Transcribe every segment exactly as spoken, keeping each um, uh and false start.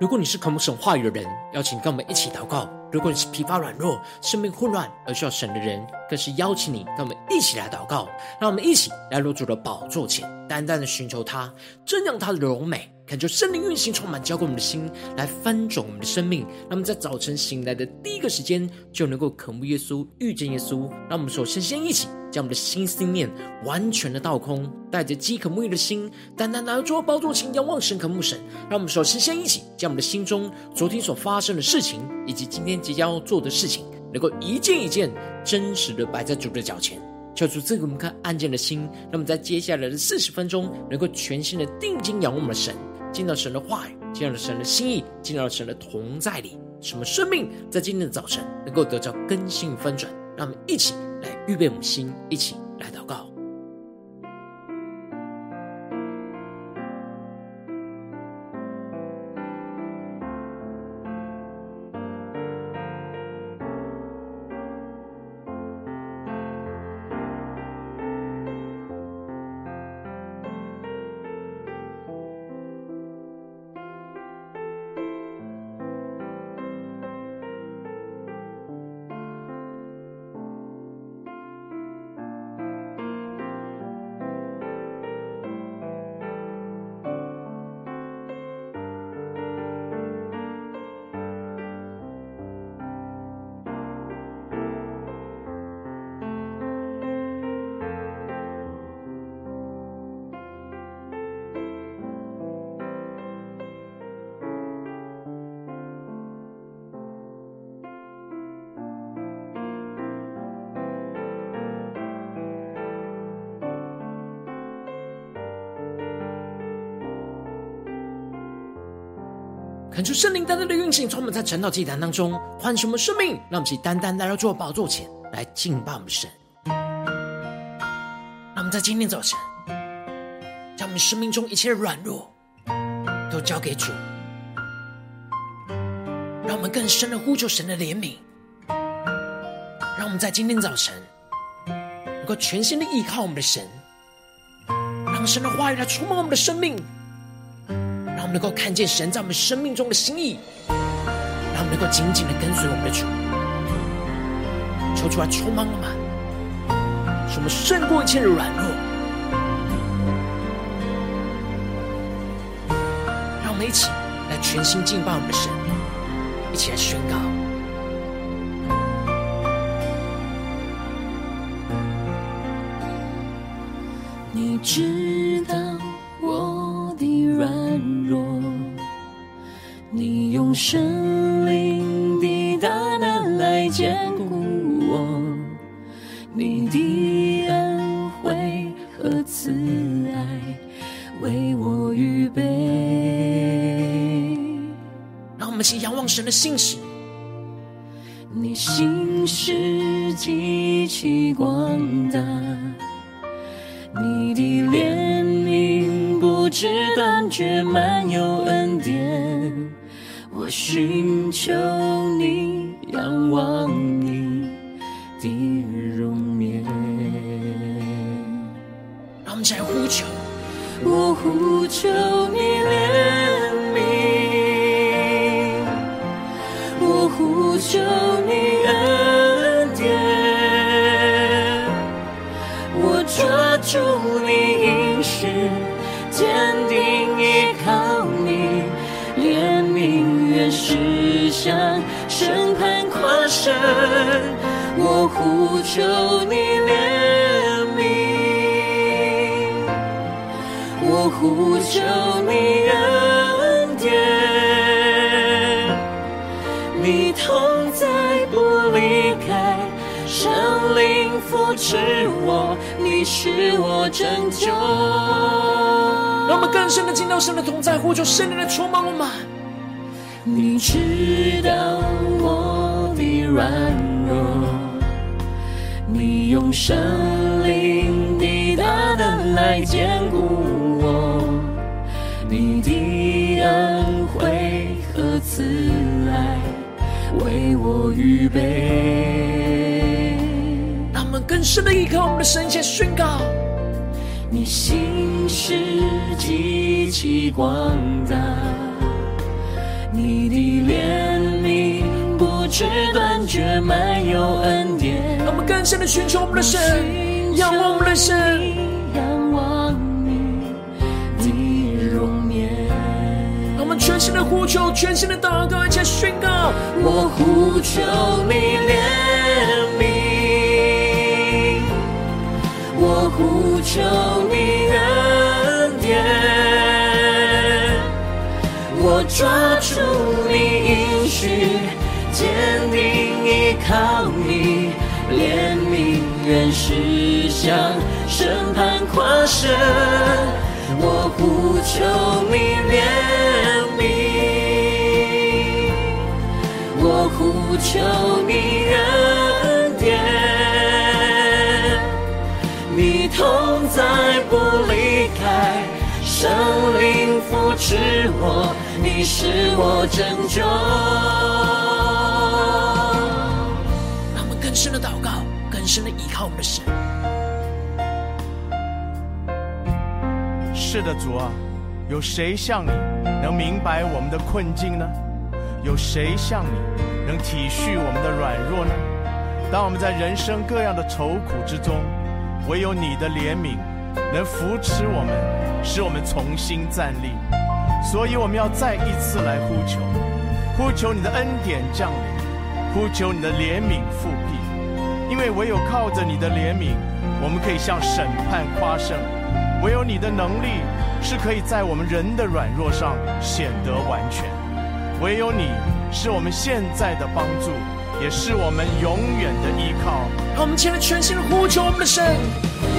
如果你是渴慕神话语的人，邀请跟我们一起祷告；如果你是疲乏软弱、生命混乱而需要神的人，更是邀请你跟我们一起来祷告。让我们一起来入主的宝座前，单单的寻求他，瞻仰他的荣美，恳求圣灵运行充满，浇灌我们的心，来翻转我们的生命。让我们在早晨醒来的第一个时间，就能够渴慕耶稣、遇见耶稣。让我们首先先一起将我们的心思念完全的倒空，带着饥渴沐浴的心，单单来到宝座前仰望神、渴慕神。让我们首先先一起将我们的心中昨天所发生的事情，以及今天即将要做的事情，能够一件一件真实的摆在主的脚前，求主赐给我们看安静的心。那么在接下来的四十分钟，能够全心的定睛仰望我们的神，进到神的话语，进到神的心意，进到神的同在里，什么生命在今天的早晨能够得到更新翻转。让我们一起来预备我们心，一起来祷告。恳求圣灵单单的运行，充满在晨祷祭坛当中，唤醒我们生命，让我们一起单单来到主的宝座前来敬拜我们神。让我们在今天早晨，将我们生命中一切的软弱都交给主，让我们更深的呼求神的怜悯，让我们在今天早晨能够全心的依靠我们的神，让神的话语来充满我们的生命，让我们能够看见神在我们生命中的心意，让我们能够紧紧的跟随我们的主，求主来充满我们，使我们胜过一切的软弱。让我们一起来全心敬拜我们的神，一起来宣告。神灵的大能来坚固我，你的恩惠和慈爱为我预备。让我们一起仰望神的信实，你信实极其广大，你的怜悯不知但觉，满有恩典。我寻求你，仰望你的容面。让我们再呼求，我呼求你怜悯，我呼求你恩典，我抓住你应许，坚定依靠你怜悯。是向审判跨身，我呼求你怜悯，我呼求你恩典，你同在不离开，神灵扶持我，你是我拯救。让我们更深的进到神的同在，呼求圣灵的充满我们。你知道我的软弱，你用神灵的大能来坚固我，你的恩惠和慈爱为我预备。让我们更深的依靠我们的神前宣告，你心事极其广大，你的怜悯不知断绝，满有恩典。让我们更深的寻求我们的神，仰望我们的神，仰望你的容颜。让我们全心的呼求，全心的祷告，一起宣告，我呼求你怜悯，我呼求你恩典，我抓住你应许，坚定依靠你，怜悯原是向审判跨身，我呼求你怜悯，我呼求你恩典，你同在不离开，圣灵扶持我，你是我拯救。让我们更深的祷告，更深的依靠我们的神。是的，主啊，有谁像你能明白我们的困境呢？有谁像你能体恤我们的软弱呢？当我们在人生各样的愁苦之中，唯有你的怜悯能扶持我们，使我们重新站立。所以我们要再一次来呼求，呼求你的恩典降临，呼求你的怜悯复辟，因为唯有靠着你的怜悯，我们可以向审判夸胜，唯有你的能力是可以在我们人的软弱上显得完全，唯有你是我们现在的帮助，也是我们永远的依靠。让我们前来全心的呼求我们的神，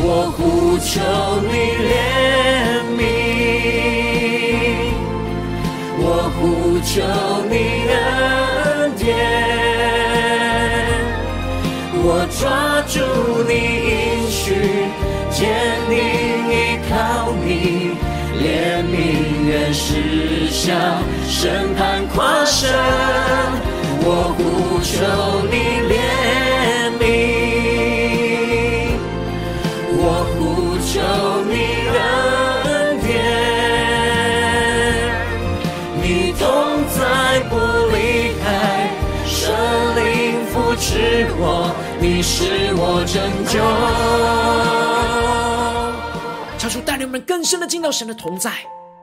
我呼求你怜悯，我呼求你恩典，我抓住你应许，坚定依靠你，怜悯原是向审判跨身，我呼求你怜悯，我呼求你恩典，你同在不离开，圣灵扶持我，你是我拯救。求主带领我们更深的进到神的同在，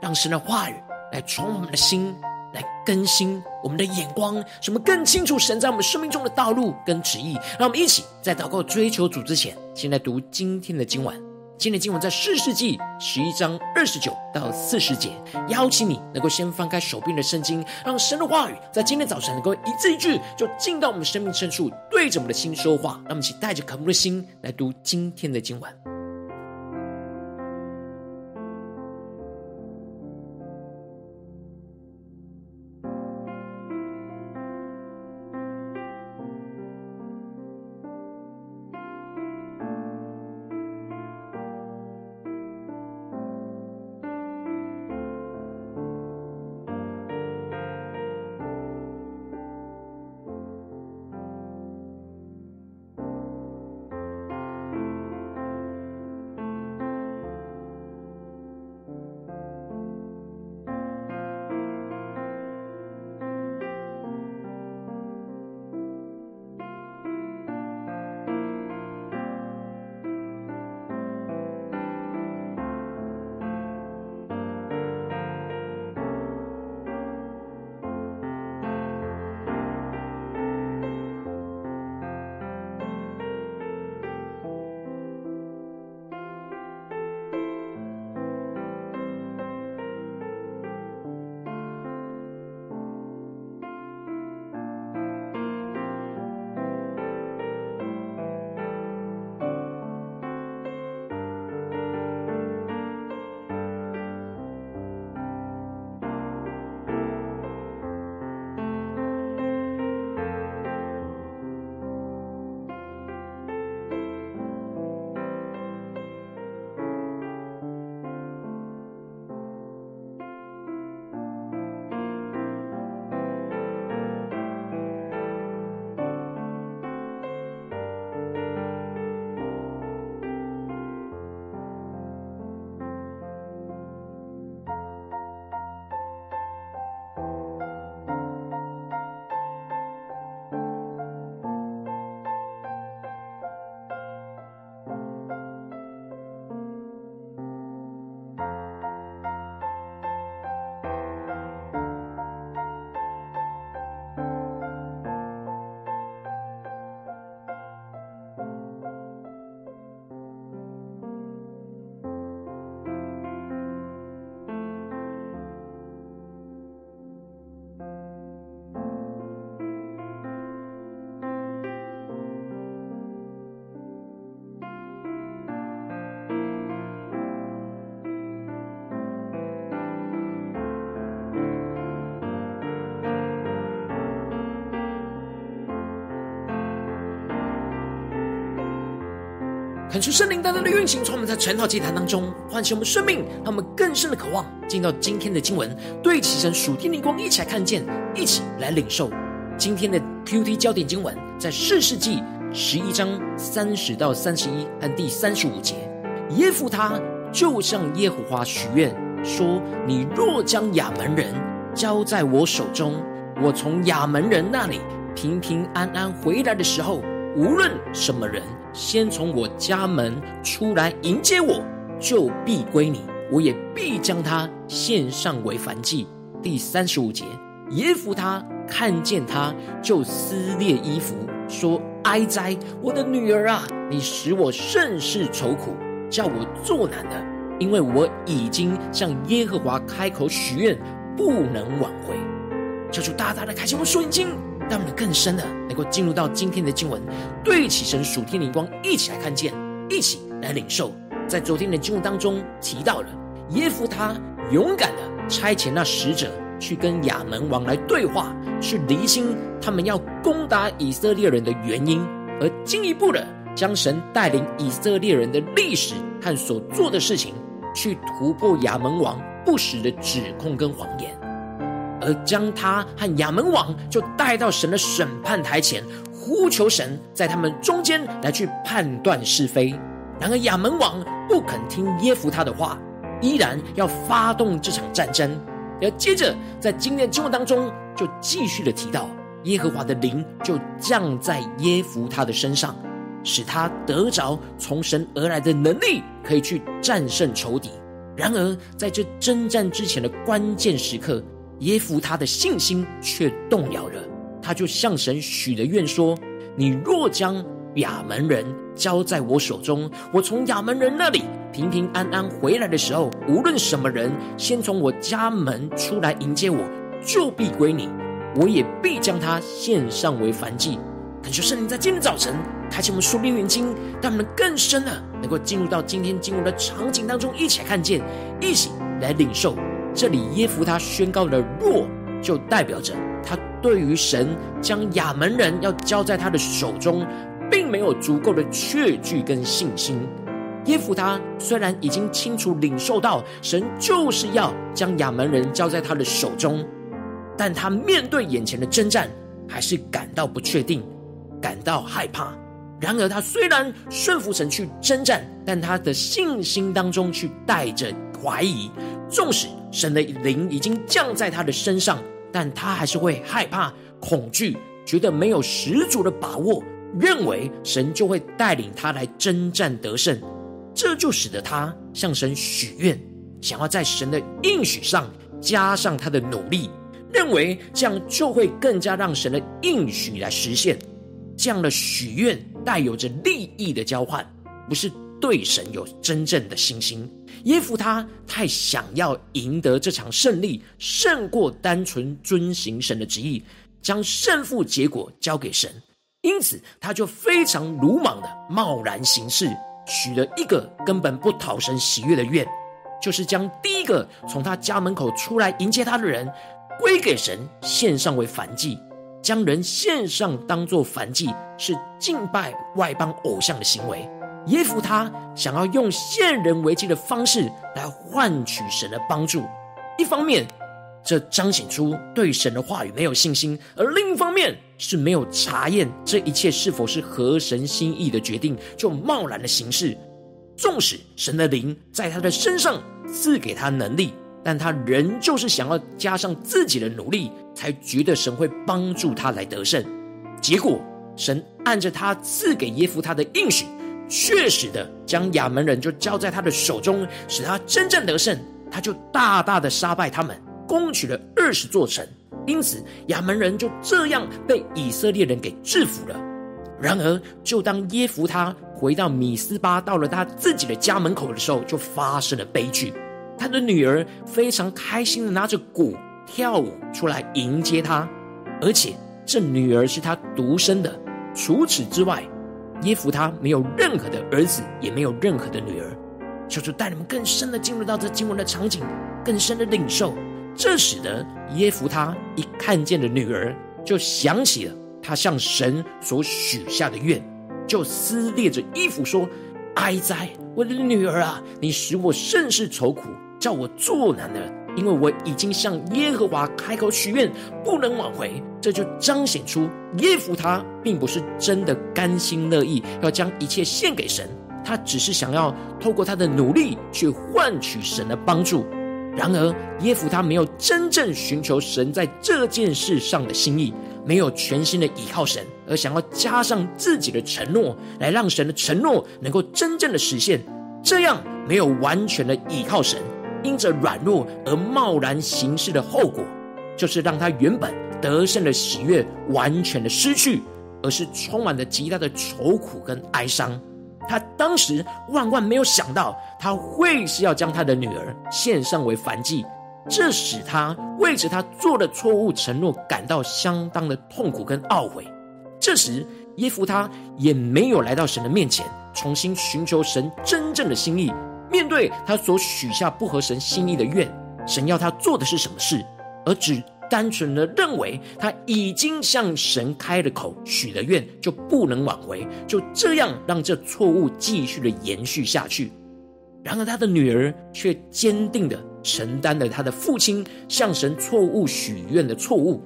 让神的话语来充我们的心，来更新我们的眼光，使我们更清楚神在我们生命中的道路跟旨意。让我们一起在祷告追求主之前，先来读今天的经文。今天的经文在士师记十一章二十九到四十节。邀请你能够先翻开手边的圣经，让神的话语在今天早晨能够一字一句就进到我们生命深处，对着我们的心说话。让我们一起带着渴慕的心来读今天的经文。恳求圣灵单单的运行，从我们在晨祷祭坛当中唤醒我们生命，让我们更深的渴望进到今天的经文，对齐神属天的光，一起来看见，一起来领受。今天的 Q T 焦点经文在士师记十一章三十到三十一和第三十五节。耶夫他就向耶和华许愿说，你若将亚扪人交在我手中，我从亚扪人那里平平安安回来的时候，无论什么人先从我家门出来迎接我，就必归你，我也必将他献上为燔祭。第三十五节，耶夫他看见他，就撕裂衣服，说，哀哉，我的女儿啊，你使我甚是愁苦，叫我作难的，因为我已经向耶和华开口许愿，不能挽回。求主大大的开启我们属灵经，让我们更深的能够进入到今天的经文，对齐神属天灵光，一起来看见，一起来领受。在昨天的经文当中提到了耶夫他勇敢的差遣那使者去跟亚扪王来对话，去厘清他们要攻打以色列人的原因，而进一步的将神带领以色列人的历史和所做的事情，去突破亚扪王不实的指控跟谎言，而将他和亚扪王就带到神的审判台前，呼求神在他们中间来去判断是非。然而亚扪王不肯听耶夫他的话，依然要发动这场战争。而接着在今天的经文当中就继续的提到，耶和华的灵就降在耶夫他的身上，使他得着从神而来的能力，可以去战胜仇敌。然而在这征战之前的关键时刻，耶夫他的信心却动摇了，他就向神许了愿说，你若将亚扪人交在我手中，我从亚扪人那里平平安安回来的时候，无论什么人先从我家门出来迎接我，就必归你，我也必将他献上为燔祭。恳求圣灵在今天早晨开启我们属灵眼睛，让我们更深的能够进入到今天经文的场景当中，一起来看见，一起来领受。这里耶夫他宣告的若，就代表着他对于神将亚扪人要交在他的手中，并没有足够的确据跟信心。耶夫他虽然已经清楚领受到神就是要将亚扪人交在他的手中，但他面对眼前的征战还是感到不确定，感到害怕。然而他虽然顺服神去征战，但他的信心当中去带着怀疑，纵使神的灵已经降在他的身上，但他还是会害怕恐惧，觉得没有十足的把握，认为神就会带领他来征战得胜。这就使得他向神许愿，想要在神的应许上加上他的努力，认为这样就会更加让神的应许来实现。这样的许愿带有着利益的交换，不是对神有真正的信心。耶夫他太想要赢得这场胜利，胜过单纯遵行神的旨意，将胜负结果交给神，因此他就非常鲁莽的贸然行事，许了一个根本不讨神喜悦的愿，就是将第一个从他家门口出来迎接他的人归给神，献上为燔祭。将人献上当作燔祭，是敬拜外邦偶像的行为。耶夫他想要用献人为祭的方式来换取神的帮助，一方面这彰显出对神的话语没有信心，而另一方面是没有查验这一切是否是合神心意的决定，就贸然的行事。纵使神的灵在他的身上赐给他能力，但他仍旧是想要加上自己的努力，才觉得神会帮助他来得胜。结果神按着他赐给耶夫他的应许，确实的将亚扪人就交在他的手中，使他真正得胜。他就大大的杀败他们，攻取了二十座城，因此亚扪人就这样被以色列人给制服了。然而就当耶夫他回到米斯巴，到了他自己的家门口的时候，就发生了悲剧。他的女儿非常开心的拿着鼓跳舞出来迎接他，而且这女儿是他独生的，除此之外耶夫他没有任何的儿子，也没有任何的女儿。求主带你们更深的进入到这经文的场景，更深的领受。这使得耶夫他一看见了女儿，就想起了他向神所许下的愿，就撕裂着衣服说，哀哉！我的女儿啊，你使我甚是愁苦，叫我作难了。因为我已经向耶和华开口许愿，不能挽回。”这就彰显出耶弗他并不是真的甘心乐意要将一切献给神，他只是想要透过他的努力去换取神的帮助。然而耶弗他没有真正寻求神在这件事上的心意，没有全心的倚靠神，而想要加上自己的承诺，来让神的承诺能够真正的实现。这样没有完全的倚靠神，因着软弱而贸然行事的后果，就是让他原本得胜的喜悦完全的失去，而是充满了极大的愁苦跟哀伤。他当时万万没有想到，他会是要将他的女儿献上为燔祭，这使他为着他做的错误承诺感到相当的痛苦跟懊悔。这时耶弗他也没有来到神的面前重新寻求神真正的心意。面对他所许下不合神心意的愿，神要他做的是什么事，而只单纯的认为他已经向神开了口许了愿，就不能挽回，就这样让这错误继续的延续下去。然而他的女儿却坚定的承担了他的父亲向神错误许愿的错误，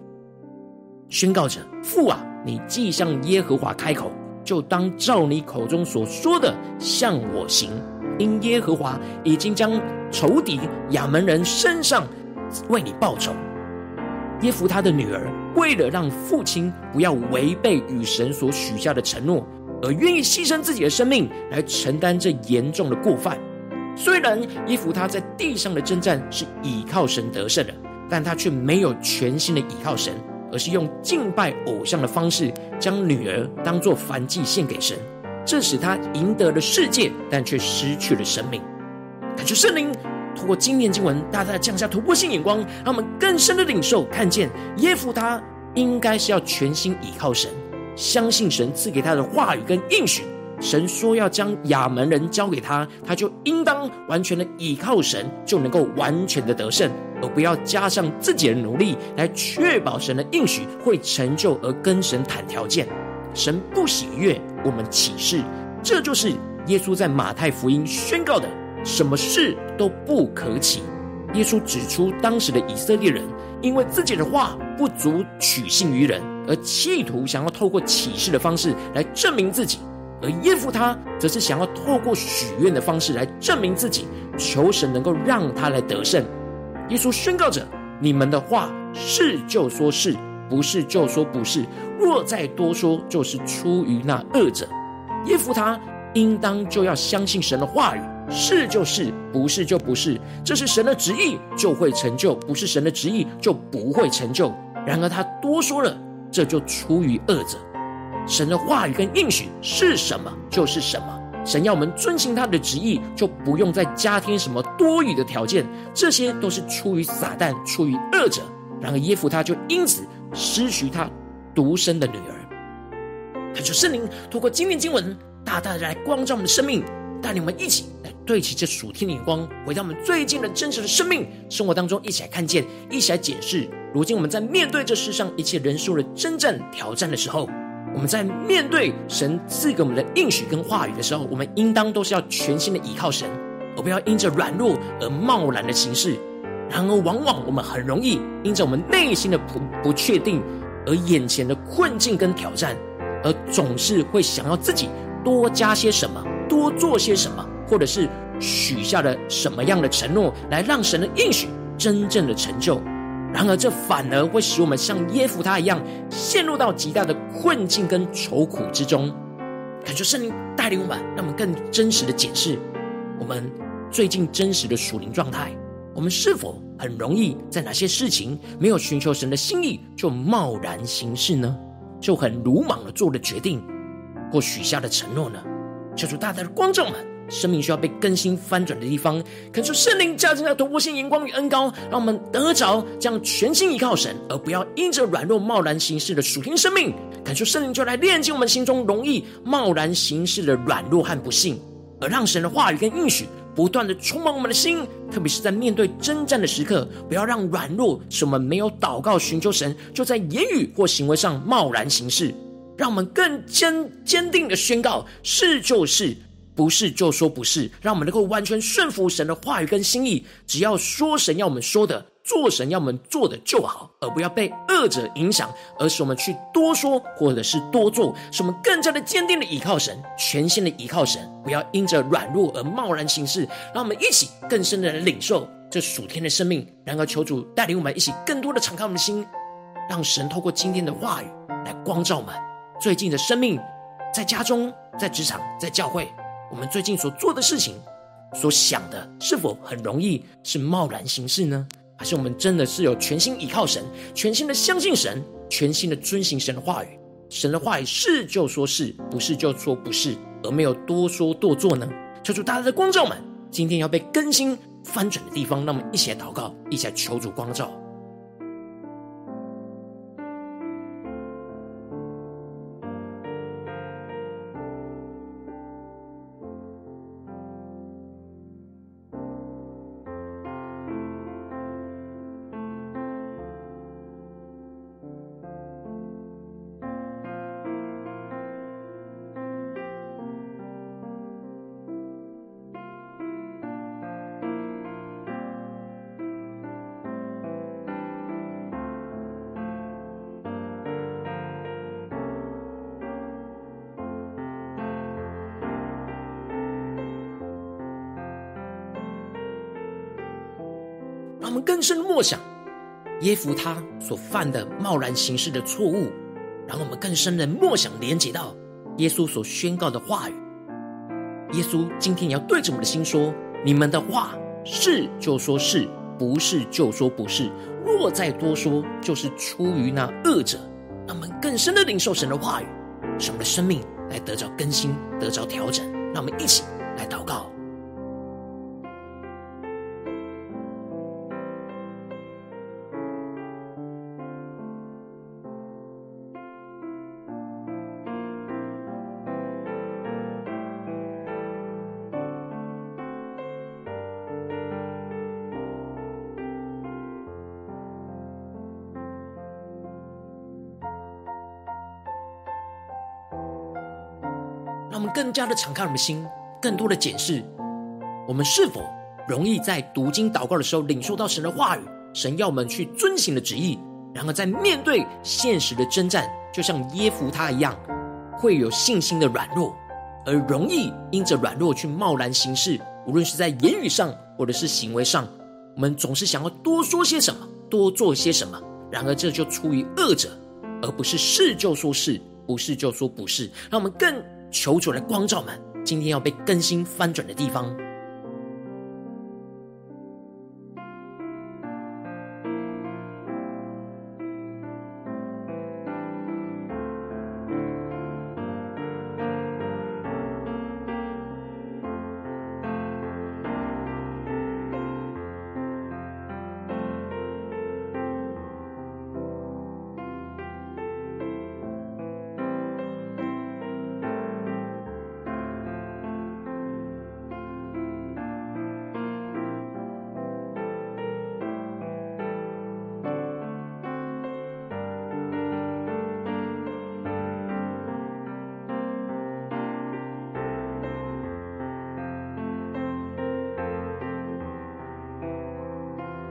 宣告着：“父啊，你既向耶和华开口，就当照你口中所说的向我行，因耶和华已经将仇敌亚扪人身上为你报仇。”耶弗他的女儿为了让父亲不要违背与神所许下的承诺，而愿意牺牲自己的生命来承担这严重的过犯。虽然耶弗他在地上的征战是倚靠神得胜的，但他却没有全心的倚靠神，而是用敬拜偶像的方式将女儿当作燔祭献给神。这使他赢得了世界，但却失去了生命。感谢圣灵透过今天经文大大降下突破性眼光，让我们更深的领受看见耶弗他应该是要全心倚靠神，相信神赐给他的话语跟应许。神说要将亚扪人交给他，他就应当完全的倚靠神，就能够完全的得胜，而不要加上自己的努力来确保神的应许会成就而跟神谈条件。神不喜悦我们起誓，这就是耶稣在马太福音宣告的什么事都不可起。耶稣指出当时的以色列人因为自己的话不足取信于人，而企图想要透过起誓的方式来证明自己，而耶弗他则是想要透过许愿的方式来证明自己，求神能够让他来得胜。耶稣宣告着：“你们的话是就说是，不是就说不是，若再多说就是出于那恶者。”耶弗他应当就要相信神的话语，是就是，不是就不是，这是神的旨意就会成就，不是神的旨意就不会成就。然而他多说了，这就出于恶者。神的话语跟应许是什么就是什么，神要我们遵行他的旨意，就不用再加添什么多余的条件，这些都是出于撒旦，出于恶者。然而耶弗他就因此失去他独生的女儿。恳求圣灵透过今天经文大大的来光照我们的生命，带你们一起来对齐这属天的眼光，回到我们最近的真实的生命生活当中，一起来看见，一起来解释。如今我们在面对这世上一切人数的征战挑战的时候，我们在面对神赐给我们的应许跟话语的时候，我们应当都是要全心的倚靠神，而不要因着软弱而贸然的行事。然而往往我们很容易因着我们内心的 不, 不确定而眼前的困境跟挑战，而总是会想要自己多加些什么，多做些什么，或者是许下了什么样的承诺，来让神的应许真正的成就。然而这反而会使我们像耶弗他一样陷入到极大的困境跟愁苦之中。感谢圣灵带领我们，让我们更真实的解释我们最近真实的属灵状态。我们是否很容易在哪些事情没有寻求神的心意就贸然行事呢？就很鲁莽的做了决定，或许下的承诺呢？求主大大的光照们生命需要被更新翻转的地方，恳求圣灵加增突破性眼光与恩膏，让我们得着这样全心依靠神，而不要因着软弱贸然行事的属天生命。恳求圣灵就来炼净我们心中容易贸然行事的软弱和不信，而让神的话语跟应许不断的充满我们的心。特别是在面对征战的时刻，不要让软弱使我们没有祷告寻求神，就在言语或行为上贸然行事。让我们更坚坚定的宣告：是就是，不是就说不是，让我们能够完全顺服神的话语跟心意，只要说神要我们说的，做神要我们做的就好，而不要被恶者影响，而是我们去多说或者是多做，使我们更加的坚定的倚靠神，全心的倚靠神，不要因着软弱而贸然行事。让我们一起更深的领受这属天的生命，然而求主带领我们一起更多的敞开我们的心，让神透过今天的话语来光照我们最近的生命，在家中，在职场，在教会，我们最近所做的事情，所想的是否很容易是贸然行事呢？还是我们真的是有全心倚靠神，全心的相信神，全心的遵行神的话语？神的话语是就说是，不是就说不是，而没有多说多做呢？求主大家的光照们今天要被更新翻转的地方，让我们一起来祷告，一起来求主光照。让我们更深默想耶弗他所犯的贸然行事的错误，让我们更深的默想连结到耶稣所宣告的话语。耶稣今天也要对着我们的心说，你们的话是就说是，不是就说不是，若再多说就是出于那恶者。让我们更深的领受神的话语，使我们的生命来得着更新，得着调整。让我们一起来祷告。让我们更加的敞开我们的心，更多的检视我们是否容易在读经祷告的时候领受到神的话语，神要我们去遵行的旨意。然而在面对现实的征战，就像耶弗他一样，会有信心的软弱，而容易因着软弱去贸然行事，无论是在言语上或者是行为上，我们总是想要多说些什么，多做些什么。然而这就出于恶者，而不是是就说是，不是就说不是。让我们更求主来光照们今天要被更新翻转的地方。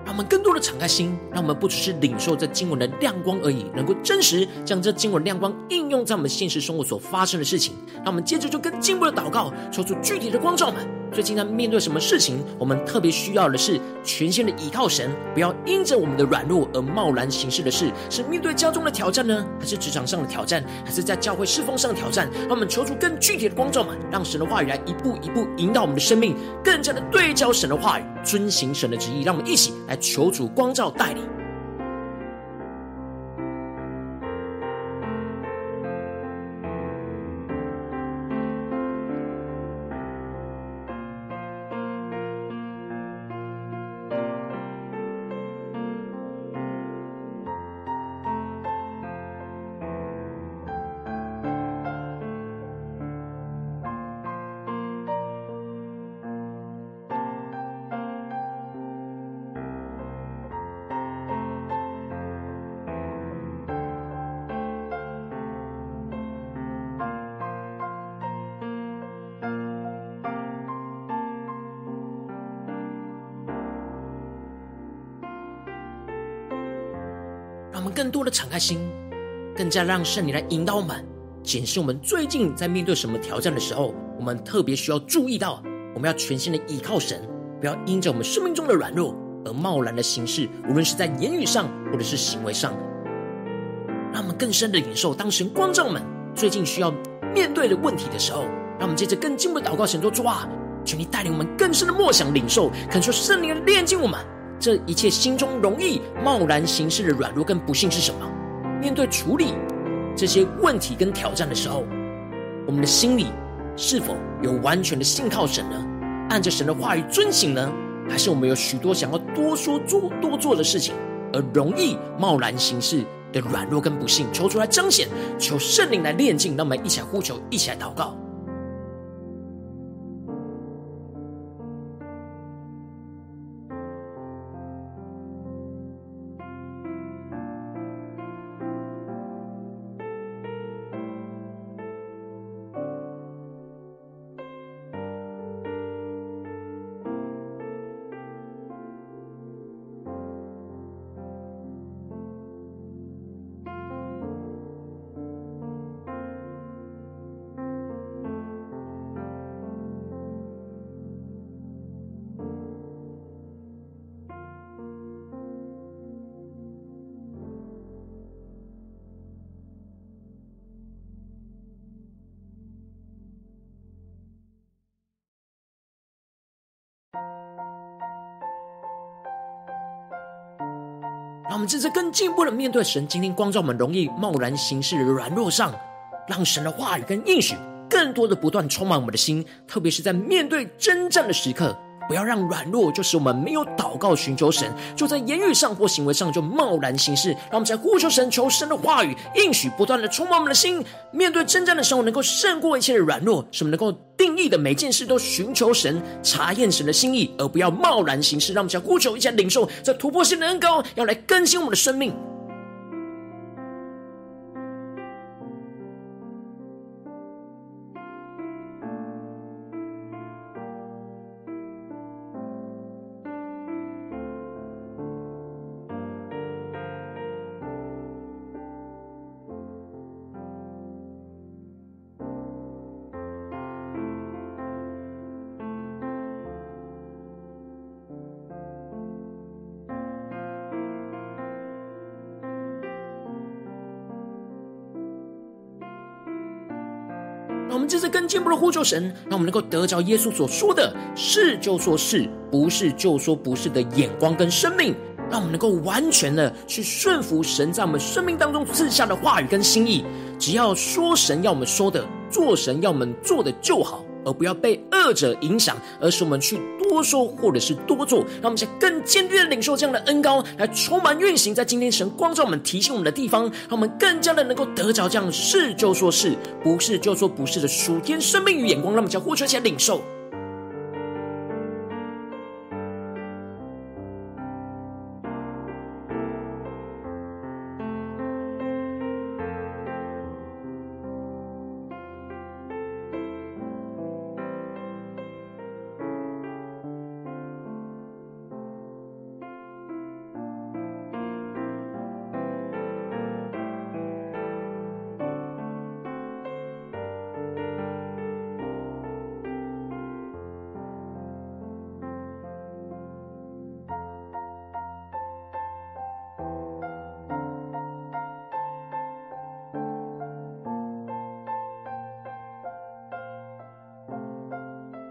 让我们更多的敞开心，让我们不只是领受这经文的亮光而已，能够真实将这经文亮光应用在我们现实生活所发生的事情。让我们接着就跟进一步的祷告，抽出具体的光照们最近在面对什么事情，我们特别需要的是全心的倚靠神，不要因着我们的软弱而贸然行事的事。是面对家中的挑战呢，还是职场上的挑战，还是在教会侍奉上的挑战？让我们求出更具体的光照们，让神的话语来一步一步引导我们的生命，更加的对焦神的话语，遵行神的旨意。让我们一起来求主光照带领。们更多的敞开心，更加让圣灵来引导我们，检视我们最近在面对什么挑战的时候，我们特别需要注意到，我们要全心的倚靠神，不要因着我们生命中的软弱而贸然的行事，无论是在言语上或者是行为上。让我们更深的领受，当神光照我们最近需要面对的问题的时候，让我们接着更进一步祷告神说，主啊，求你带领我们更深的默想领受，恳求圣灵的炼净我们这一切心中容易贸然行事的软弱跟不幸是什么。面对处理这些问题跟挑战的时候，我们的心里是否有完全的信靠神呢？按着神的话语遵行呢？还是我们有许多想要多说做多做的事情，而容易贸然行事的软弱跟不幸，求出来彰显，求圣灵来炼净。让我们一起来呼求，一起来祷告。让我们这次更进一步的面对神今天光照我们容易贸然行事的软弱上，让神的话语跟应许更多的不断充满我们的心，特别是在面对征战的时刻，不要让软弱就使我们没有祷告寻求神，就在言语上或行为上就贸然行事。让我们在呼求神，求神的话语应许不断的充满我们的心，面对征战的时候能够胜过一切的软弱，使我们能够定义的每件事都寻求神，查验神的心意，而不要贸然行事。让我们想呼求一下领受这突破性的恩膏，要来更新我们的生命。我们这次更进一步的呼求神，让我们能够得着耶稣所说的是就说是，不是就说不是的眼光跟生命，让我们能够完全的去顺服神在我们生命当中赐下的话语跟心意。只要说神要我们说的，做神要我们做的就好，而不要被恶者影响，而是我们去多说或者是多做。让我们更坚定的领受这样的恩膏，来充满运行在今天神光照我们提醒我们的地方，让我们更加的能够得着这样是就说是，不是就说不是的属天生命与眼光。让我们获取起来领受。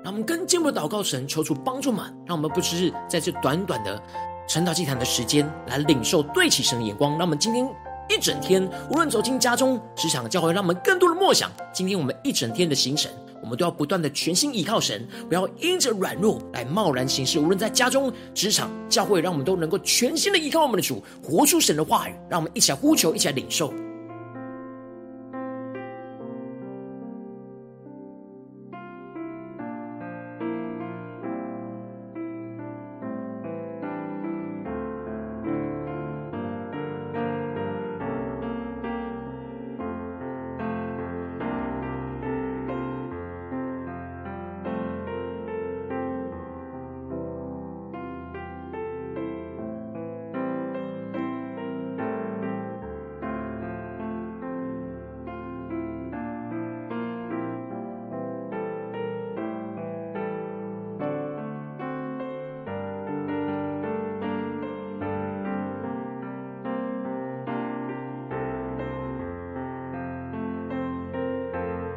我们更进一步祷告神，求主帮助们，让我们不只是在这短短的晨祷祭坛的时间来领受对齐神的眼光。让我们今天一整天，无论走进家中、职场、教会，让我们更多的默想今天我们一整天的行程，我们都要不断的全心依靠神，不要因着软弱来贸然行事。无论在家中、职场、教会，让我们都能够全心的依靠我们的主，活出神的话语。让我们一起来呼求，一起来领受。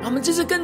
把我们这次更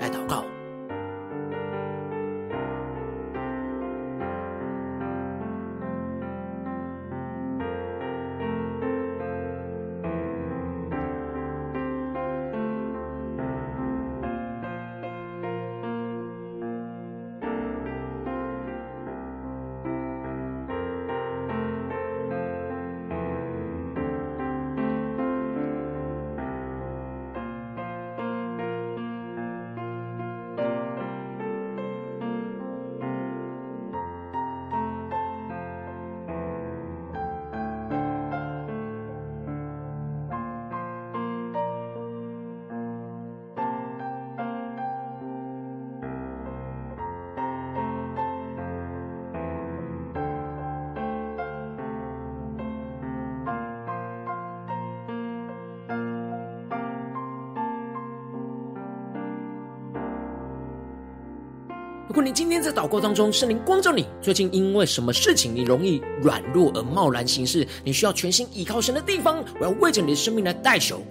来祷告。如果你今天在祷告当中，圣灵光照你，最近因为什么事情你容易软弱而贸然行事，你需要全心倚靠神的地方，我要为着你的生命来代求。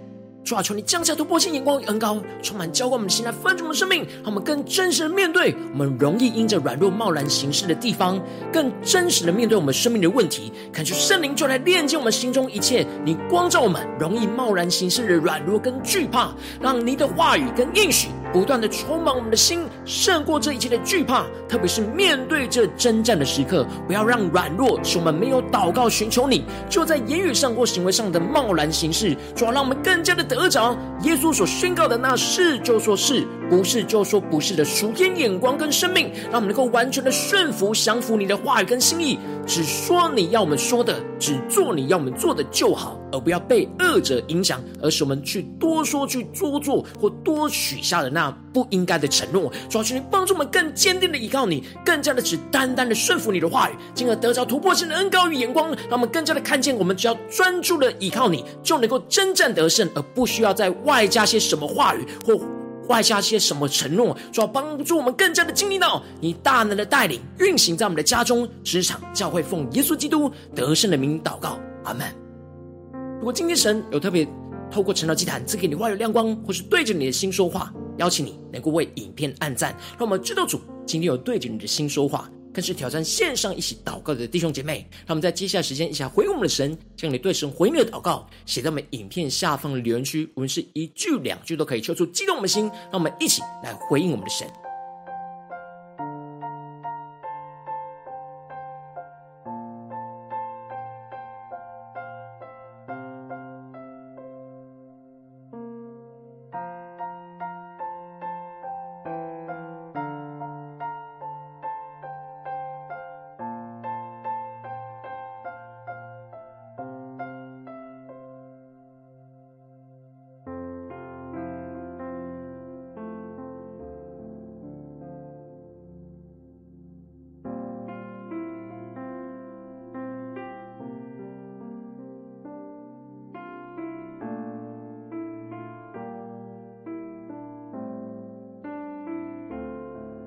主啊，求你降下突破性眼光与恩膏，充满浇灌我们的心，来翻转我们生命，让我们更真实的面对我们容易因着软弱贸然行事的地方，更真实的面对我们生命的问题。恳求圣灵就来炼净我们心中一切你光照我们容易贸然行事的软弱跟惧怕，让你的话语跟应许不断的充满我们的心，胜过这一切的惧怕。特别是面对这征战的时刻，不要让软弱使我们没有祷告寻求你，就在言语上或行为上的贸然行事。主要让我们更加的得着耶稣所宣告的那是就说是，不是就说不是的属天眼光跟生命，让我们能够完全的顺服降服你的话语跟心意，只说你要我们说的，只做你要我们做的就好，而不要被恶者影响，而使我们去多说去多做或多许下的那不应该的承诺。主要求你帮助我们更坚定的依靠你，更加的只单单的顺服你的话语，进而得着突破性的恩膏与眼光，让我们更加的看见我们只要专注的依靠你就能够征战得胜，而不需要再外加些什么话语或外加些什么承诺。主要帮助我们更加的经历到你大能的带领运行在我们的家中职场教会，奉耶稣基督得胜的名祷告，阿们。如果今天神有特别透过晨祷祭坛赐给你话语亮光，或是对着你的心说话，邀请你能够为影片按赞，让我们知道主今天有对着你的心说话，更是挑战线上一起祷告的弟兄姐妹。让我们在接下来时间一起来回应我们的神，将你对神回应的祷告写在我们影片下方的留言区，我们是一句两句都可以抽出激动我们的心，让我们一起来回应我们的神。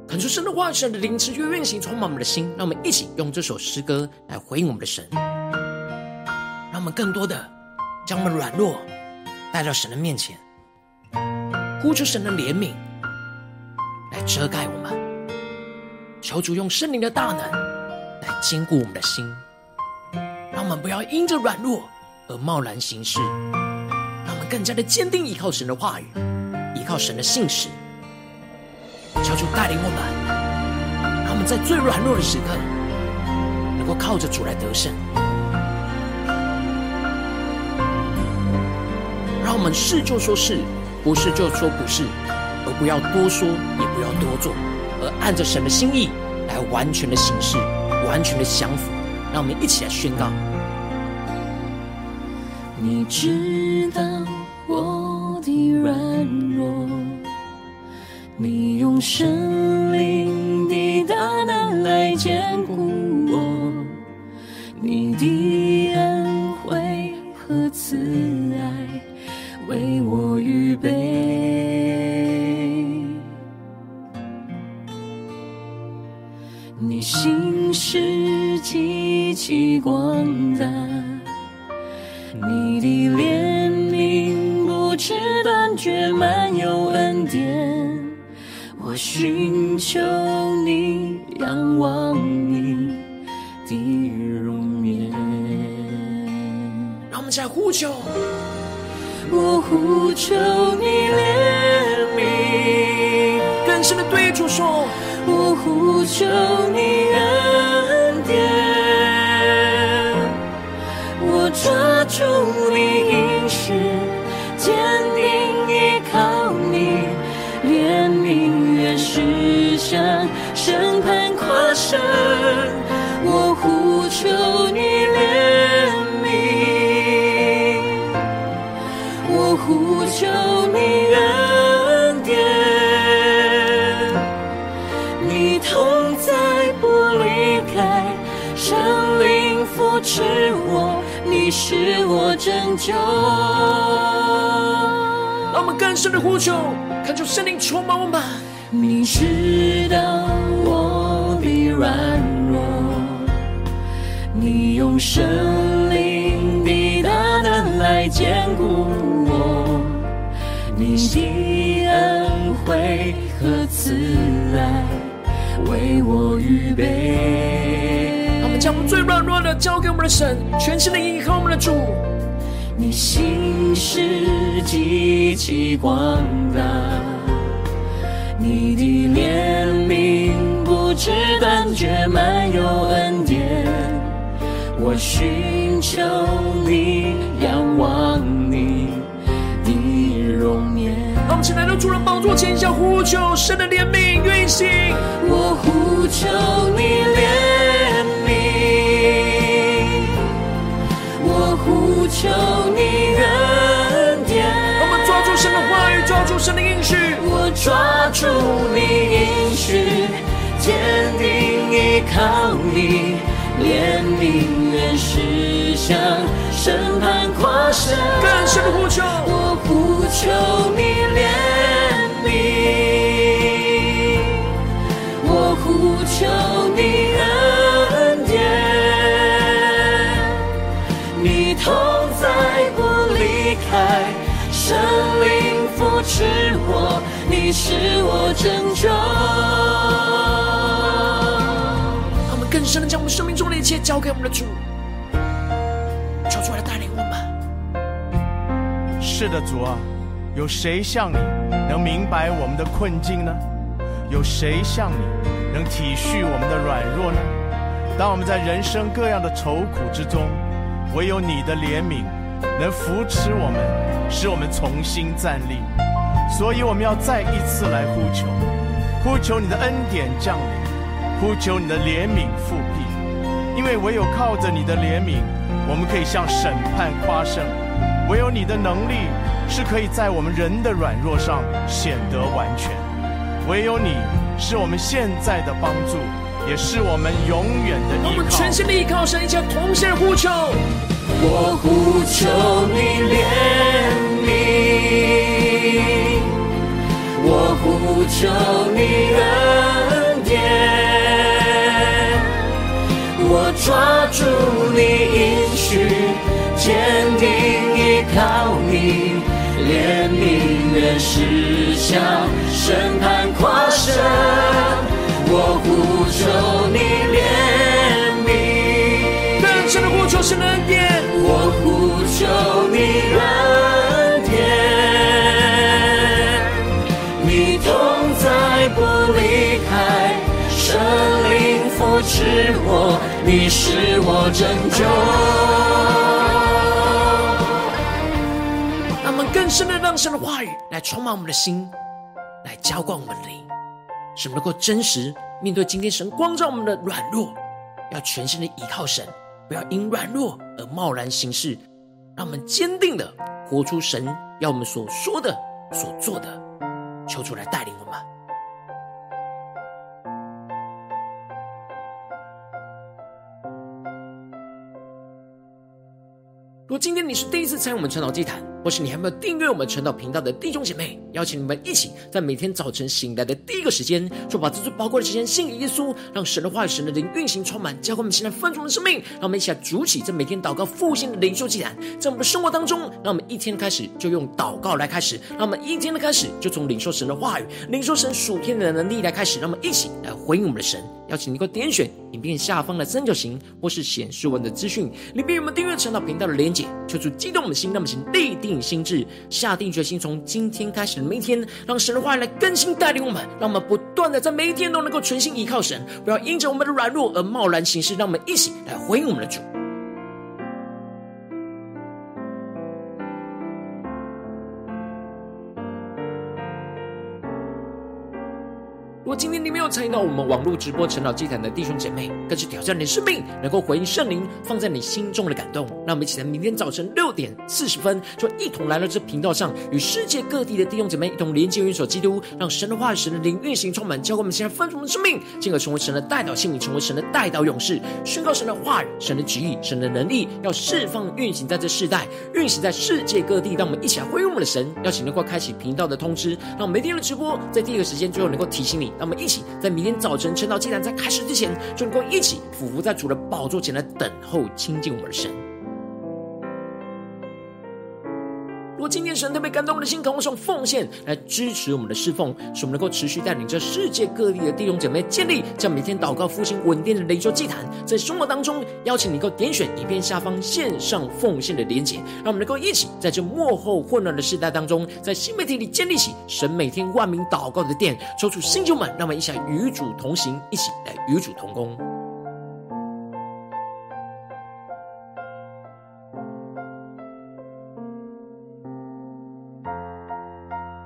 恳求神的话，神的灵持续运行充满我们的心，让我们一起用这首诗歌来回应我们的神，让我们更多的将我们软弱带到神的面前，呼求神的怜悯来遮盖我们，求主用圣灵的大能来坚固我们的心，让我们不要因着软弱而贸然行事，让我们更加的坚定依靠神的话语，依靠神的信实。求主带领我们，让我们在最软弱的时刻能够靠着主来得胜，让我们是就说是，不是就说不是，而不要多说也不要多做，而按着神的心意来完全的行事，完全的降服。让我们一起来宣告，你知道我的软弱，你用神灵的大能来坚固我，你的恩惠和慈爱为我预备，心是极其广大，你的怜悯不知断绝，满有恩典。我寻求你，仰望你的容颜。让我们再呼求，我呼求你怜悯，更深的对主说，我呼求你恩典，我抓住你应许，坚定依靠你，怜悯愿施下，审判跨山，我呼求你怜悯，我呼求你恩典。神灵扶持我，你是我拯救。让我们更深的呼求，恳求圣灵充满我们。你知道我的软弱，你用神灵的大能来坚固我，你的恩惠和慈爱为我预备。将我们最软弱的交给我们的神，全心的依靠我们的主。你心是极其广大，你的怜悯不知断绝，满有恩典。我寻求你，仰望你的容颜。让我们请来到主的宝座前，向呼求神的怜悯运行。我呼求你怜悯，我呼求你恩典，我们抓住神的话语，抓住神的应许，我抓住你应许，坚定依靠你，怜悯愿施下，审判跨山，更深的呼求，我呼求你怜悯，我呼求你恩典，你同在不离开，神灵扶持我，你是我拯救。我们更深地将我们生命中的一切交给我们的主，求主来带领我们。是的，主啊，有谁像你能明白我们的困境呢？有谁像你能体恤我们的软弱呢？当我们在人生各样的愁苦之中，唯有你的怜悯能扶持我们，使我们重新站立。所以我们要再一次来呼求，呼求你的恩典降临，呼求你的怜悯复辟，因为唯有靠着你的怜悯，我们可以向审判夸胜，唯有你的能力是可以在我们人的软弱上显得完全，唯有你是我们现在的帮助，也是我们永远的依靠。我们全心的依靠神，一起同心呼求。我呼求你怜悯，我呼求你恩典，我抓住你应许，坚定依靠你，怜悯愿施下，审判跨山。我呼求你怜悯，更深的呼求神的恩典。我呼求你恩典，你同在不离开，神灵扶持我，你是我拯救。让我们更深的让神的话语来充满我们的心，来浇灌我们的灵，使我们能够真实面对今天神光照我们的软弱，要全心的依靠神，不要因软弱而贸然行事，让我们坚定的活出神要我们所说的所做的。求主来带领我们。如果今天你是第一次参与我们晨祷祭坛，或是你还没有订阅我们晨祷频道的弟兄姐妹，邀请你们一起在每天早晨醒来的第一个时间，就把这最宝贵的时间献给耶稣，让神的话语、神的灵运行充满，教灌我们现在丰足的生命。让我们一起来筑起这每天祷告复兴的灵修祭坛，在我们的生活当中，让我们一天开始就用祷告来开始，让我们一天的开始就从领受神的话语、领受神属天的能力来开始。让我们一起来回应我们的神。邀请你够点选影片下方的三角形，或是显示文的资讯里面有我们订阅陈祷频道的连结，求主激动我们的心，让我们请立定心志，下定决心，从今天开始的每一天，让神的话语来更新带领我们，让我们不断的在每一天都能够全心依靠神，不要因着我们的软弱而贸然行事。让我们一起来回应我们的主。如果今天你没有参与到我们网络直播晨祷祭坛的弟兄姐妹，更是挑战你的生命，能够回应圣灵放在你心中的感动。让我们一起在明天早晨六点四十分，就一同来到这频道上，与世界各地的弟兄姐妹一同连接元首基督，让神的话语、神的灵运行充满，教灌我们现在丰足的生命，进而成为神的代祷器皿，成为神的代祷勇士，宣告神的话语、神的旨意、神的能力，要释放运行在这世代，运行在世界各地。让我们一起来回应我们的神。邀请能够开启频道的通知，让每天的直播在第一个时间最后能够提醒你。让我们一起在明天早晨晨祷祭坛在开始之前，就能够一起俯伏在主的宝座前来等候亲近我们的神。如果今天神特别感动我们的心，渴望用奉献来支持我们的侍奉，使我们能够持续带领着世界各地的弟兄姐妹建立这样每天祷告复兴稳定的灵修祭坛。在生活当中，邀请你能够点选影片下方线上奉献的连结，让我们能够一起在这末后混乱的时代当中，在新媒体里建立起神每天万名祷告的殿，抽出新旧们，让我们一起来与主同行，一起来与主同工。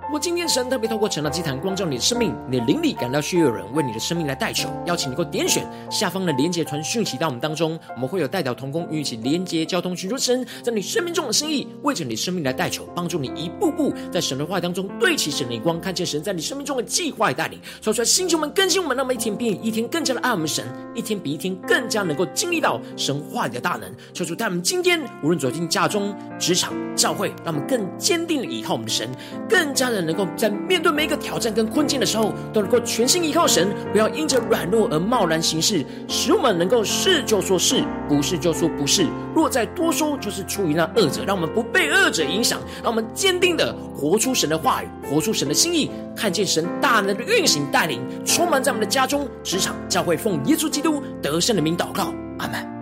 如果今天神特别透过晨祷祭坛光照你的生命，你的灵里感到需要有人为你的生命来代求，邀请你能够点选下方的连结传讯息到我们当中，我们会有代表同工与你一起连结交通，寻求神在你生命中的心意，为着你生命来代求，帮助你一步步在神的话当中对齐神的眼光，看见神在你生命中的计划与带领。说出来，星球们更新我们，那么一天比一天更加的爱我们神，一天比一天更加能够经历到神话语的大能。说出带我们今天无论走进家中、职场、教会，让我们更坚定的依靠我们的神，更加的能够在面对每一个挑战跟困境的时候，都能够全心依靠神，不要因着软弱而贸然行事，使我们能够是就说是，不是就说不是，若再多说就是出于那恶者。让我们不被恶者影响，让我们坚定的活出神的话语，活出神的心意，看见神大能的运行带领，充满在我们的家中、职场、教会。奉耶稣基督得胜的名祷告，阿们。